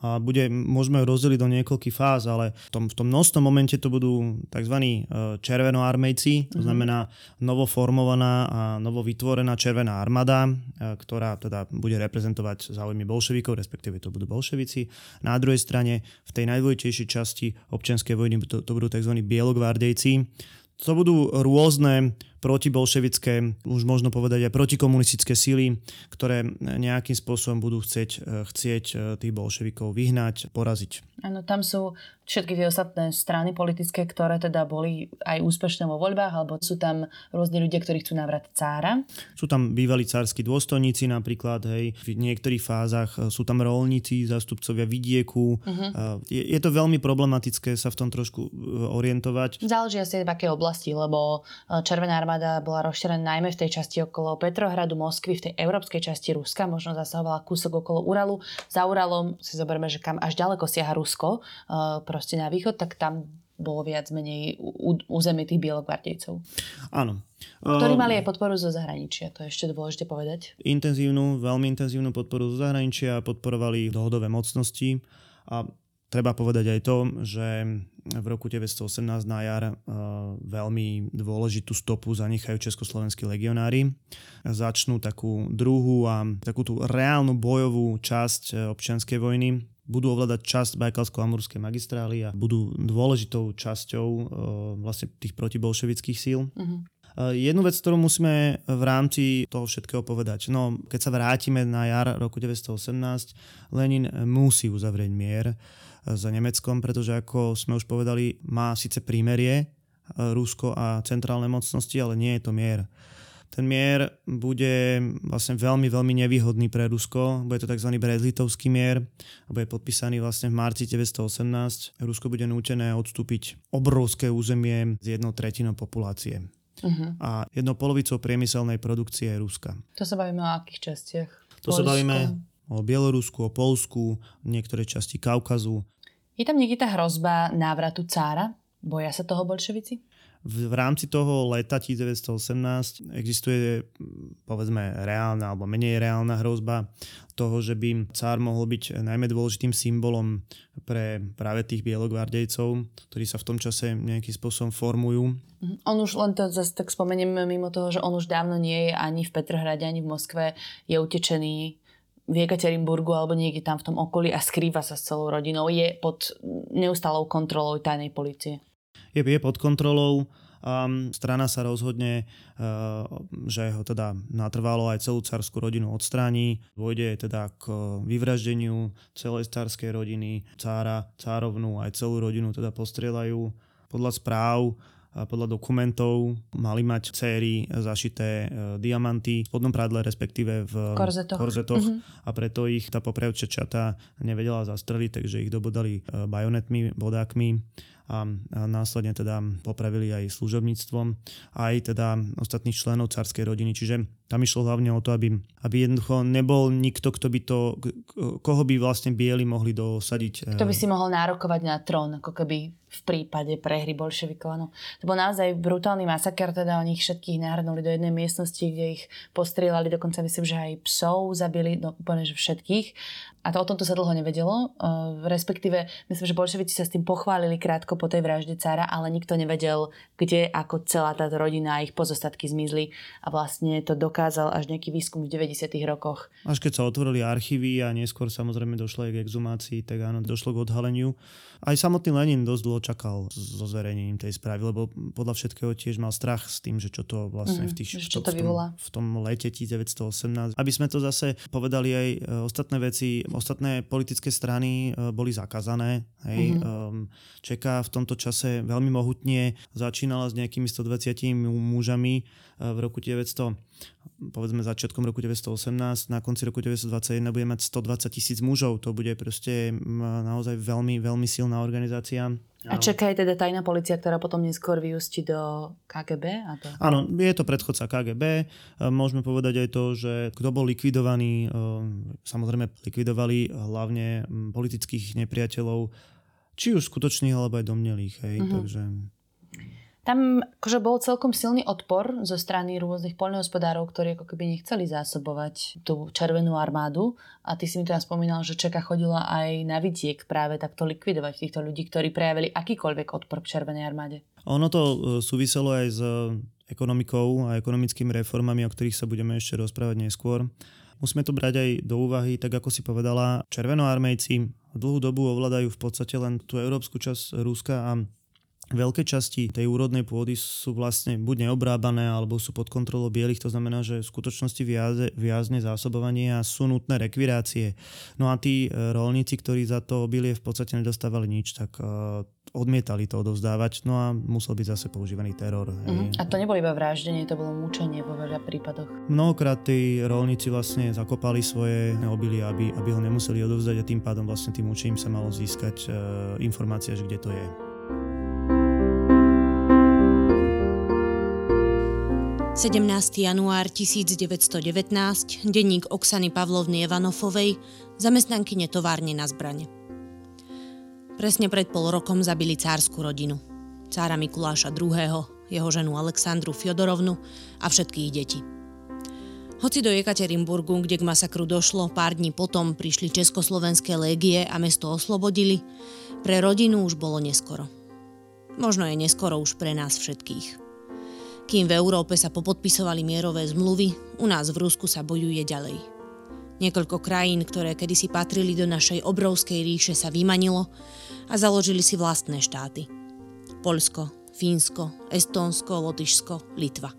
a môžeme ju rozdeliť do niekoľkých fáz, ale v tom nosnom momente to budú tzv. Červenoarmejci, to znamená novoformovaná a novovytvorená Červená armáda, ktorá teda bude reprezentovať záujmy bolševikov, respektíve to budú bolševici. Na druhej strane v tej najdôležitejšej časti občianskej vojny to budú tzv. Bielogvardejci. To budú rôzne protibolševické, už možno povedať aj protikomunistické síly, ktoré nejakým spôsobom budú chcieť tých bolševikov vyhnať, poraziť. Áno, tam sú všetky tie ostatné strany politické, ktoré teda boli aj úspešné vo voľbách, alebo sú tam rôzne ľudia, ktorí chcú návrat cára. Sú tam bývalí cárski dôstojníci napríklad, hej, v niektorých fázach sú tam roľníci, zástupcovia vidieku. Uh-huh. Je to veľmi problematické sa v tom trošku orientovať. Záleží asi v akej oblasti, lebo Červená armáda bola rozšírená najmä v tej časti okolo Petrohradu, Moskvy, v tej európskej časti Ruska, možno zasahovala kúsok okolo Uralu. Za Uralom si zoberme, že kam až ďaleko siaha Rusko, proste na východ, tak tam bolo viac menej územie tých bielogvardejcov. Áno. Ktorí mali aj podporu zo zahraničia, to je ešte dôležité povedať. Veľmi intenzívnu podporu zo zahraničia, podporovali dohodové mocnosti a treba povedať aj to, že v roku 1918 na jar veľmi dôležitú stopu zanechajú československí legionári. Začnú takú druhú a takú tú reálnu bojovú časť občianskej vojny. Budú ovládať časť Bajkalsko-Amurskej magistrály a budú dôležitou časťou vlastne tých protibolševických síl. Uh-huh. Jednu vec, ktorú musíme v rámci toho všetkého povedať. No, keď sa vrátime na jar roku 1918, Lenin musí uzavrieť mier s Nemeckom, pretože ako sme už povedali, má síce prímerie Rusko a centrálne mocnosti, ale nie je to mier. Ten mier bude vlastne veľmi, veľmi nevýhodný pre Rusko. Bude to tzv. Brestlitovský mier. Bude podpísaný vlastne v marci 1918. Rusko bude nútené odstúpiť obrovské územie z 1/3 populácie. Uh-huh. A 1/2 priemyselnej produkcie Ruska. To sa bavíme o akých častiach? To sa bavíme o Bielorusku, o Polsku, niektoré časti Kaukazu. Je tam niekde tá hrozba návratu cára? Boja sa toho bolševici? V rámci toho leta 1918 existuje, povedzme, reálna alebo menej reálna hrozba toho, že by cár mohol byť najmä dôležitým symbolom pre práve tých bielogvardejcov, ktorí sa v tom čase nejakým spôsobom formujú. On už, len to zase tak spomeniem, mimo toho, že on už dávno nie je ani v Petrohrade, ani v Moskve, je utečený v Jekaterinburgu alebo niekde tam v tom okolí a skrýva sa s celou rodinou. Je pod neustálou kontrolou tajnej polície. Je pod kontrolou Strana sa rozhodne, že ho teda natrvalo aj celú carskú rodinu odstráni. Dôjde teda k vyvraždeniu celej carskej rodiny, cára, cárovnu, aj celú rodinu teda postrieľajú. Podľa správ, podľa dokumentov mali mať céry zašité diamanty v spodnom prádle, respektíve v korzetoch a preto ich tá poprevčečata nevedela zastreliť, takže ich dobodali bajonetmi, bodákmi a následne teda popravili aj služobníctvom, aj teda ostatných členov carskej rodiny. Čiže tam išlo hlavne o to, aby jednoducho nebol nikto, kto by to, koho by vlastne bieli mohli dosadiť. Kto by si mohol nárokovať na trón, ako keby v prípade prehry bolševikov. No. To bol naozaj brutálny masaker, teda oni ich všetkých nahrnuli do jednej miestnosti, kde ich postrieľali, dokonca myslím, že aj psov zabili, no úplne že všetkých. A to, o tomto sa dlho nevedelo. Respektíve, myslím, že bolševici sa s tým pochválili krátko po tej vražde cára, ale nikto nevedel, kde ako celá táto rodina a ich pozostatky zmizli. A vlastne to dokázal až nejaký výskum v 90. rokoch. Až keď sa otvorili archívy a neskôr samozrejme došlo aj k exhumácii, tak áno, došlo k odhaleniu. Aj samotný Lenin dosť dlho čakal so zverejnením tej správy, lebo podľa všetkého tiež mal strach s tým, že čo to vlastne v tom lete 1918. Aby sme to zase povedali, aj ostatné veci, ostatné politické strany boli zakázané. Hej. Čeka v tomto čase veľmi mohutne začínala s nejakými 120 mužami v roku 1900. povedzme začiatkom roku 1918, na konci roku 1921 bude mať 120,000 mužov. To bude proste naozaj veľmi, veľmi silná organizácia. A Čeka je teda tajná polícia, ktorá potom neskôr vyústi do KGB? A to... Áno, je to predchodca KGB. Môžeme povedať aj to, že kto bol likvidovaný, samozrejme likvidovali hlavne politických nepriateľov, či už skutočných, alebo aj domnelých. Hej, takže... Tam akože bol celkom silný odpor zo strany rôznych poľnohospodárov, ktorí ako keby nechceli zásobovať tú Červenú armádu. A ty si mi teda spomínal, že Čeka chodila aj na vidiek práve takto likvidovať týchto ľudí, ktorí prejavili akýkoľvek odpor k Červenej armáde. Ono to súviselo aj s ekonomikou a ekonomickými reformami, o ktorých sa budeme ešte rozprávať neskôr. Musíme to brať aj do úvahy, tak ako si povedala, červenoarmejci dlhú dobu ovládajú v podstate len tú európsku časť Ruska a veľké časti tej úrodnej pôdy sú vlastne buď neobrábané, alebo sú pod kontrolou bielých, to znamená, že v skutočnosti viazne zásobovanie a sú nutné rekvirácie. No a tí roľníci, ktorí za to obilie v podstate nedostávali nič, tak odmietali to odovzdávať, no a musel byť zase používaný teror. A to nebolo iba vraždenie, to bolo mučenie vo veľa prípadoch. Mnohokrát tí roľníci vlastne zakopali svoje obilie, aby ho nemuseli odovzdať a tým pádom vlastne tým mučením sa malo získať informácia, že kde to je. V 17. január 1919 denník Oksany Pavlovny Ivanovovej, zamestnankyne továrne na zbrane. Presne pred pol rokom zabili cársku rodinu. Cára Mikuláša II., jeho ženu Alexandru Fjodorovnu a všetkých detí. Hoci do Jekaterinburgu, kde k masakru došlo, pár dní potom prišli československé légie a mesto oslobodili, pre rodinu už bolo neskoro. Možno je neskoro už pre nás všetkých. Kým v Európe sa popodpisovali mierové zmluvy, u nás v Rusku sa bojuje ďalej. Niekoľko krajín, ktoré kedysi patrili do našej obrovskej ríše, sa vymanilo a založili si vlastné štáty. Poľsko, Fínsko, Estónsko, Lotyšsko, Litva.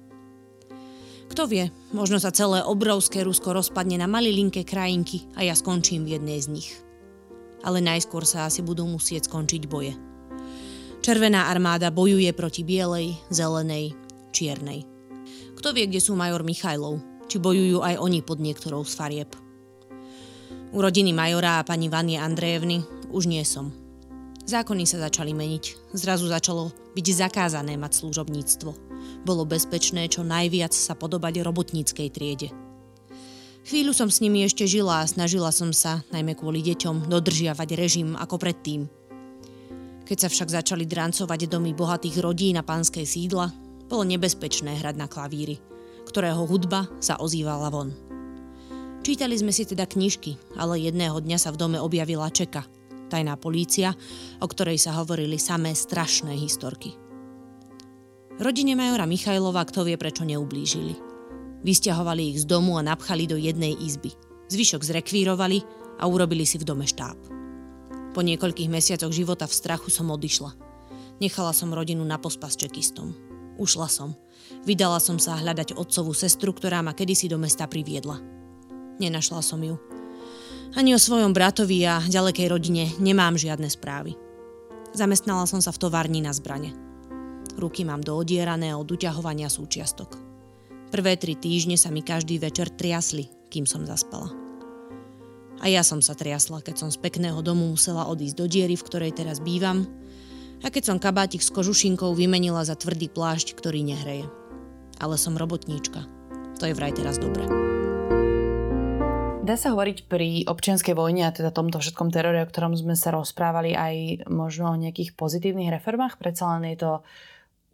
Kto vie, možno sa celé obrovské Rusko rozpadne na malilinké krajinky a ja skončím v jednej z nich. Ale najskôr sa asi budú musieť skončiť boje. Červená armáda bojuje proti bielej, zelenej, čiernej. Kto vie, kde sú major Michajlov, či bojujú aj oni pod niektorou z farieb. U rodiny majora a pani Vanie Andrejevny už nie som. Zákony sa začali meniť. Zrazu začalo byť zakázané mať služobníctvo. Bolo bezpečné čo najviac sa podobať robotníckej triede. Chvíľu som s nimi ešte žila a snažila som sa, najmä kvôli deťom, dodržiavať režim ako predtým. Keď sa však začali drancovať domy bohatých rodín a panské sídla, bolo nebezpečné hrať na klavíri, ktorého hudba sa ozývala von. Čítali sme si teda knižky, ale jedného dňa sa v dome objavila Čeka, tajná polícia, o ktorej sa hovorili samé strašné historky. Rodine majora Michajlova kto vie prečo neublížili. Vysťahovali ich z domu a napchali do jednej izby. Zvyšok zrekvírovali a urobili si v dome štáb. Po niekoľkých mesiacoch života v strachu som odišla. Nechala som rodinu na pospas čekistom. Ušla som. Vydala som sa hľadať otcovú sestru, ktorá ma kedysi do mesta priviedla. Nenašla som ju. Ani o svojom bratovi a ďalekej rodine nemám žiadne správy. Zamestnala som sa v továrni na zbrane. Ruky mám doodierané od uťahovania súčiastok. Prvé 3 týždne sa mi každý večer triasli, kým som zaspala. A ja som sa triasla, keď som z pekného domu musela odísť do diery, v ktorej teraz bývam, a keď som kabátik s kožušinkou vymenila za tvrdý plášť, ktorý nehreje. Ale som robotníčka. To je vraj teraz dobré. Dá sa hovoriť pri občianskej vojne a teda tomto všetkom terore, o ktorom sme sa rozprávali, aj možno o nejakých pozitívnych reformách? Predsa len je to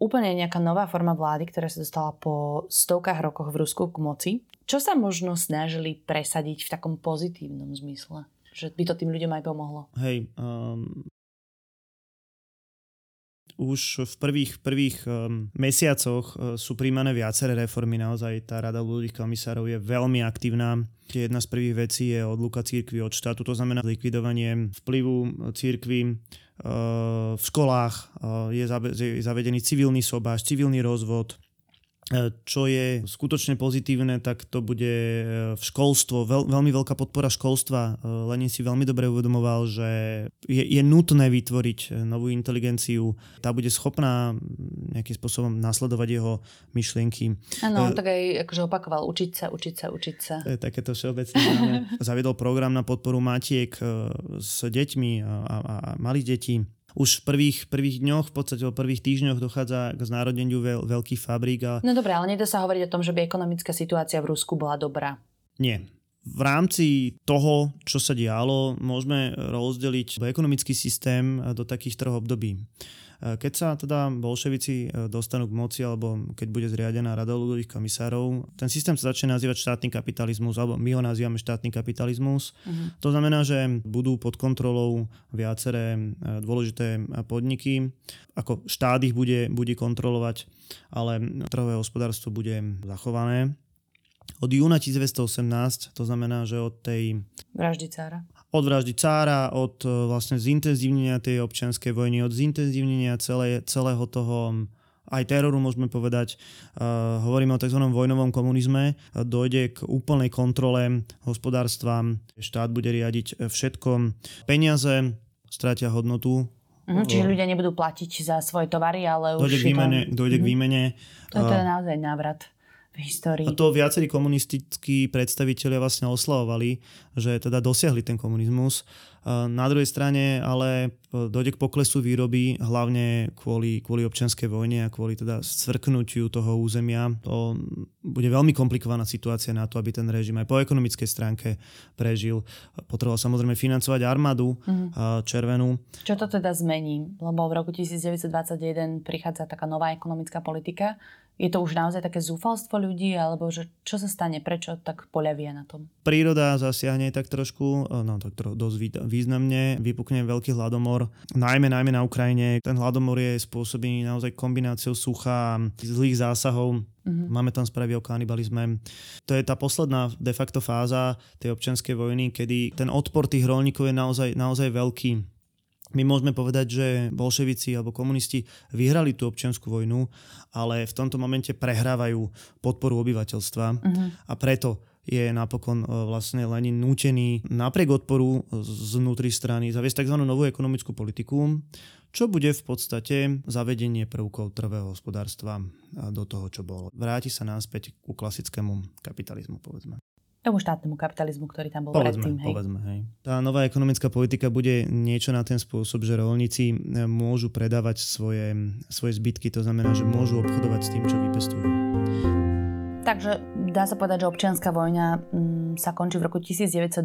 úplne nejaká nová forma vlády, ktorá sa dostala po stovkách rokoch v Rusku k moci. Čo sa možno snažili presadiť v takom pozitívnom zmysle? Že by to tým ľuďom aj pomohlo? Hej, už v prvých mesiacoch sú príjmané viaceré reformy. Naozaj tá Rada ľudových komisárov je veľmi aktívna. Jedna z prvých vecí je odluka cirkvi od štátu, to znamená likvidovanie vplyvu cirkvi. V školách je zavedený civilný sobáš, civilný rozvod. Čo je skutočne pozitívne, tak to bude v školstvo. Veľmi veľká podpora školstva. Lenin si veľmi dobre uvedomoval, že je nutné vytvoriť novú inteligenciu. Tá bude schopná nejakým spôsobom nasledovať jeho myšlienky. Áno, tak aj akože opakoval. Učiť sa. Takéto všeobecné známe. Zaviedol program na podporu matiek s deťmi a malých detí. Už v prvých dňoch, v podstate o prvých týždňoch dochádza k znárodneniu veľkých fabrík. A... No dobré, ale nedá sa hovoriť o tom, že by ekonomická situácia v Rusku bola dobrá. Nie. V rámci toho, čo sa dialo, môžeme rozdeliť ekonomický systém do takých 3 období. Keď sa teda bolševici dostanú k moci, alebo keď bude zriadená Rada ľudových komisárov, ten systém sa začne nazývať štátny kapitalizmus, alebo my ho nazývame štátny kapitalizmus. Uh-huh. To znamená, že budú pod kontrolou viaceré dôležité podniky. Ako štát ich bude kontrolovať, ale trhové hospodárstvo bude zachované. Od júna 1918, to znamená, že od tej... Vraždy cára, od vlastne zintenzívnenia tej občianskej vojny, od zintenzívnenia celého toho aj teroru, môžeme povedať, hovoríme o tzv. Vojnovom komunizme, dojde k úplnej kontrole hospodárstva, štát bude riadiť všetko, peniaze stratia hodnotu. Čiže ľudia nebudú platiť za svoje tovary, ale už... Dojde k výmene. To je naozaj návrat. A to viacerí komunistickí predstavitelia vlastne oslavovali, že teda dosiahli ten komunizmus. Na druhej strane ale dojde k poklesu výroby, hlavne kvôli občianskej vojne a kvôli teda scvrknutiu toho územia. To bude veľmi komplikovaná situácia na to, aby ten režim aj po ekonomickej stránke prežil. Potreboval samozrejme financovať armádu červenú. Čo to teda zmení? Lebo v roku 1921 prichádza taká nová ekonomická politika. Je to už naozaj také zúfalstvo ľudí, alebo že čo sa stane, prečo tak poľavia na tom? Príroda zasiahne tak trošku, dosť významne, vypukne veľký hladomor, najmä na Ukrajine. Ten hladomor je spôsobený naozaj kombináciou sucha, zlých zásahov. Máme tam správy o kanibalizme. To je tá posledná de facto fáza tej občianskej vojny, kedy ten odpor tých roľníkov je naozaj veľký. My môžeme povedať, že bolševici alebo komunisti vyhrali tú občiansku vojnu, ale v tomto momente prehrávajú podporu obyvateľstva a preto je napokon vlastne Lenin nútený napriek odporu znútri strany zaviesť tzv. Novú ekonomickú politiku, čo bude v podstate zavedenie prvkov trhového hospodárstva do toho, čo bolo. Vráti sa naspäť ku klasickému kapitalizmu, povedzme. Tomu štátnemu kapitalizmu, ktorý tam bol predtým. Povedzme. Tá nová ekonomická politika bude niečo na ten spôsob, že roľníci môžu predávať svoje zbytky, to znamená, že môžu obchodovať s tým, čo vypestujú. Takže dá sa povedať, že občianska vojna sa končí v roku 1922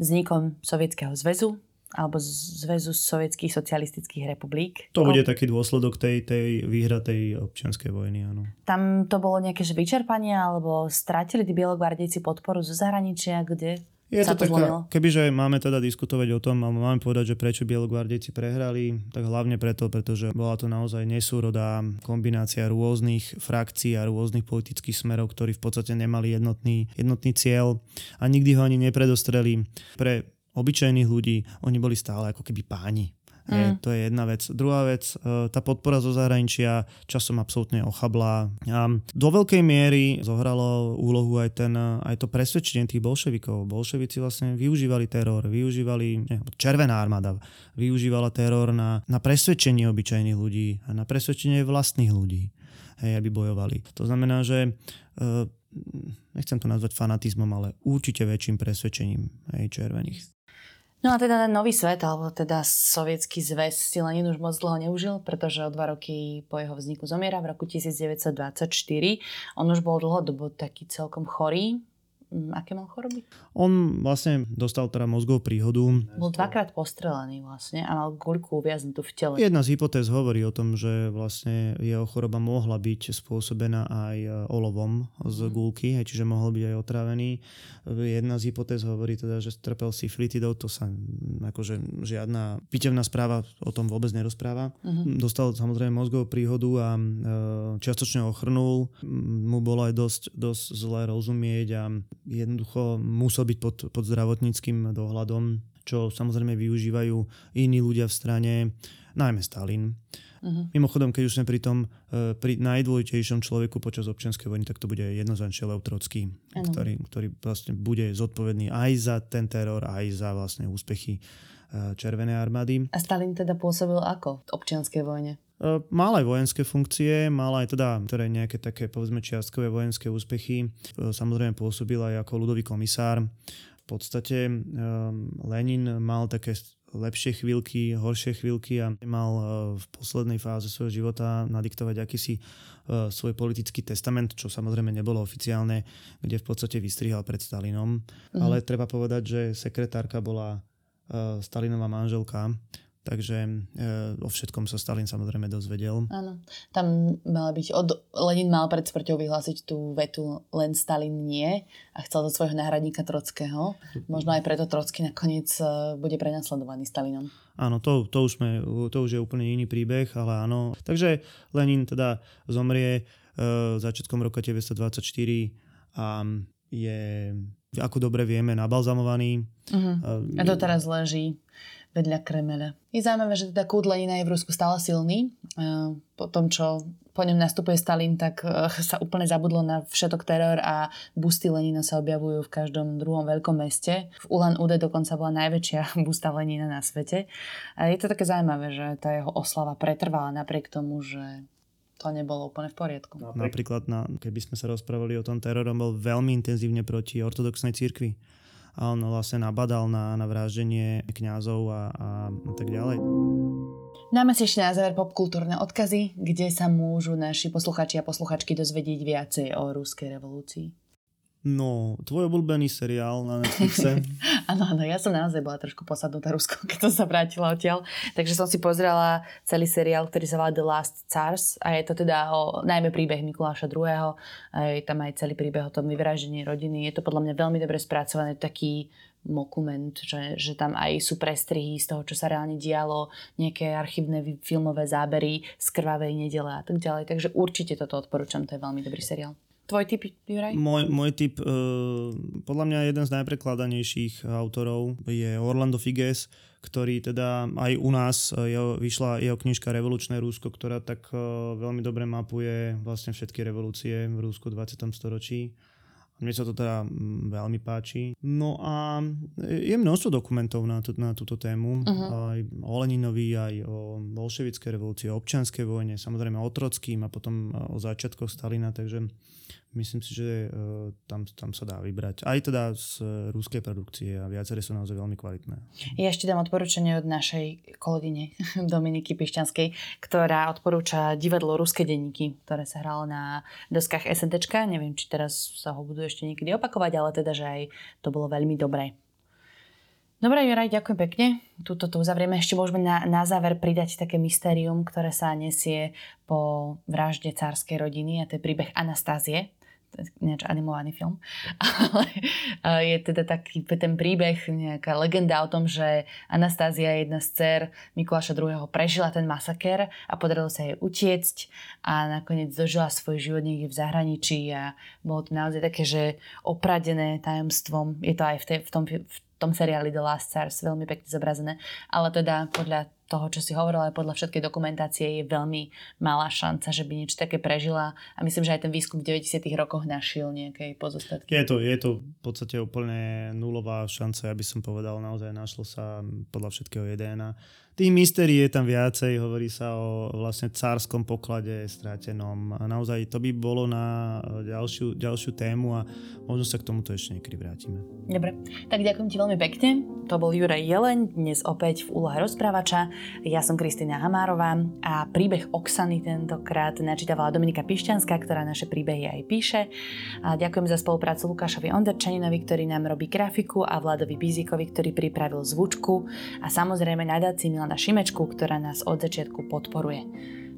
vznikom Sovietskeho zväzu alebo Zväzu sovietských socialistických republik. To bude taký dôsledok tej výhratej občianskej vojny, áno. Tam to bolo nejaké vyčerpanie, alebo stratili tí bielogvardejci podporu zo zahraničia, kde je sa to zlomilo? Kebyže máme teda diskutovať o tom, a máme povedať, že prečo bielogvardejci prehrali, tak hlavne preto, pretože bola to naozaj nesúrodá kombinácia rôznych frakcií a rôznych politických smerov, ktorí v podstate nemali jednotný cieľ a nikdy ho ani nepredostreli pre obyčajných ľudí, oni boli stále ako keby páni. To je jedna vec. Druhá vec, tá podpora zo zahraničia časom absolútne ochabla. A do veľkej miery zohralo úlohu aj to presvedčenie tých bolševikov. Bolševici vlastne využívali teror, Červená armáda využívala teror na presvedčenie obyčajných ľudí a na presvedčenie vlastných ľudí, aby bojovali. To znamená, že nechcem to nazvať fanatizmom, ale určite väčším presvedčením červených. No a teda ten nový svet, alebo teda Sovietsky zväz si Lenin už moc dlho neužil, pretože o 2 roky po jeho vzniku zomiera v roku 1924. On už bol dlhodobo taký celkom chorý. Aké mal choroby? On vlastne dostal teda mozgovú príhodu. Bol 2-krát postrelený vlastne a mal guľku uviaznutú v tele. Jedna z hypotéz hovorí o tom, že vlastne jeho choroba mohla byť spôsobená aj olovom z guľky, čiže mohol byť aj otrávený. Jedna z hypotéz hovorí teda, že trpel syfilitidou, to sa akože žiadna pitevná správa o tom vôbec nerozpráva. Dostal samozrejme mozgovú príhodu a čiastočne ochrnul. Mu bolo aj dosť zle rozumieť a jednoducho musel byť pod zdravotníckym dohľadom, čo samozrejme využívajú iní ľudia v strane, najmä Stalin. Mimochodom, keď už sme pri najdôležitejšom človeku počas občianskej vojny, tak to bude jednoznačne Lev Trocký, ktorý vlastne bude zodpovedný aj za ten teror, aj za vlastne úspechy Červenej armády. A Stalin teda pôsobil ako v občianskej vojne? Mal aj vojenské funkcie, mal aj teda nejaké také povedzme čiastkové vojenské úspechy. Samozrejme pôsobil aj ako ľudový komisár. V podstate Lenin mal také lepšie chvíľky, horšie chvíľky a mal v poslednej fáze svojho života nadiktovať akýsi svoj politický testament, čo samozrejme nebolo oficiálne, kde v podstate vystrihal pred Stalinom. Ale treba povedať, že sekretárka bola Stalinová manželka. Takže o všetkom sa Stalin samozrejme dozvedel. Áno. Tam mala byť... Lenin mal pred smrťou vyhlásiť tú vetu len Stalin nie a chcel do svojho náhradníka Trockého. Možno aj preto Trocký nakoniec bude prenasledovaný Stalinom. Áno, to už je úplne iný príbeh, ale áno. Takže Lenin teda zomrie začiatkom roka 1924 a je, ako dobre vieme, nabalzamovaný. A doteraz leží vedľa Kremeľa. Je zaujímavé, že teda kult Lenina je v Rusku stále silný. Po tom, čo po ňom nastupuje Stalin, tak sa úplne zabudlo na všetok teror a busty Lenina sa objavujú v každom druhom veľkom meste. V Ulan-Ude dokonca bola najväčšia busta Lenina na svete. A je to také zaujímavé, že tá jeho oslava pretrvala napriek tomu, že to nebolo úplne v poriadku. Napríklad, keby sme sa rozprávali o tom terore, on bol veľmi intenzívne proti ortodoxnej cirkvi. A on vlastne nabadal na vraždenie kňazov a tak ďalej. Dáme si ešte na záver popkultúrne odkazy, kde sa môžu naši posluchači a posluchačky dozvedieť viacej o ruskej revolúcii. No, tvoj obľúbený seriál na Netflixe. Áno, ja som naozaj bola trošku posadnutá Ruskou, keď som sa vrátila odtiaľ. Takže som si pozrela celý seriál, ktorý sa volá The Last Tsars a je to teda najmä príbeh Mikuláša II. Je tam aj celý príbeh o tom vyvraždení rodiny. Je to podľa mňa veľmi dobre spracované, taký dokument, že tam aj sú prestrihy z toho, čo sa reálne dialo, nejaké archívne filmové zábery z krvavej nedele a tak ďalej. Takže určite toto odporúčam, to je veľmi dobrý seriál. Tvoj typ, Juraj? Môj typ, podľa mňa jeden z najprekladanejších autorov je Orlando Figes, ktorý teda aj u nás vyšla jeho knižka Revolučné Rusko, ktorá tak veľmi dobre mapuje vlastne všetky revolúcie v Rusku 20. storočí. Mne sa to teda veľmi páči. No a je množstvo dokumentov na túto tému. Aj o Leninovi, aj o bolševickej revolúcii, o občianskej vojne, samozrejme o Trockým a potom o začiatkoch Stalina. Takže myslím si, že tam sa dá vybrať. Aj teda z ruskej produkcie a viaceré sú naozaj veľmi kvalitné. Ja ešte dám odporúčanie od našej kolegyne Dominiky Pišťanskej, ktorá odporúča divadlo Ruské denníky, ktoré sa hralo na doskách SNTčka. Neviem, či teraz sa ho budú ešte niekedy opakovať, ale teda, že aj to bolo veľmi dobré. Dobre, Juraj, ďakujem pekne. Tuto to uzavrieme. Ešte môžeme na záver pridať také mystérium, ktoré sa nesie po vražde cárskej rodiny a to je príbeh Anastázie. Niečo animovaný film. Ale je teda taký ten príbeh, nejaká legenda o tom, že Anastázia, jedna z dcer Mikuláša II. Prežila ten masakér a podarilo sa jej utiecť a nakoniec dožila svoj život niekde v zahraničí a bolo to naozaj také, že opradené tajomstvom. Je to aj v tom seriáli The Last Tsars veľmi pekne zobrazené. Ale teda podľa toho, čo si hovorila, podľa všetkej dokumentácie je veľmi malá šanca, že by niečo také prežila. A myslím, že aj ten výskum v 90. rokoch našiel nejaké pozostatky. Je to v podstate úplne nulová šanca, ja by som povedal, naozaj našlo sa podľa všetkého DNA. Tých mystérií je tam viacej, hovorí sa o vlastne cárskom poklade stratenom. A naozaj to by bolo na ďalšiu tému a možno sa k tomuto ešte niekedy vrátime. Dobre, tak ďakujem ti veľmi pekne. To bol Juraj Jeleň, dnes opäť v úlohe rozprávača. Ja som Kristýna Hamárová a príbeh Oksany tentokrát načítavala Dominika Pišťanská, ktorá naše príbehy aj píše. A ďakujem za spoluprácu Lukášovi Onderčeninovi, ktorý nám robí grafiku, a Vladovi Bízikovi, ktorý pripravil zvučku, a samozrejme nadácii na Šimečku, ktorá nás od začiatku podporuje.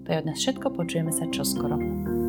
To je od nás všetko, počujeme sa čoskoro.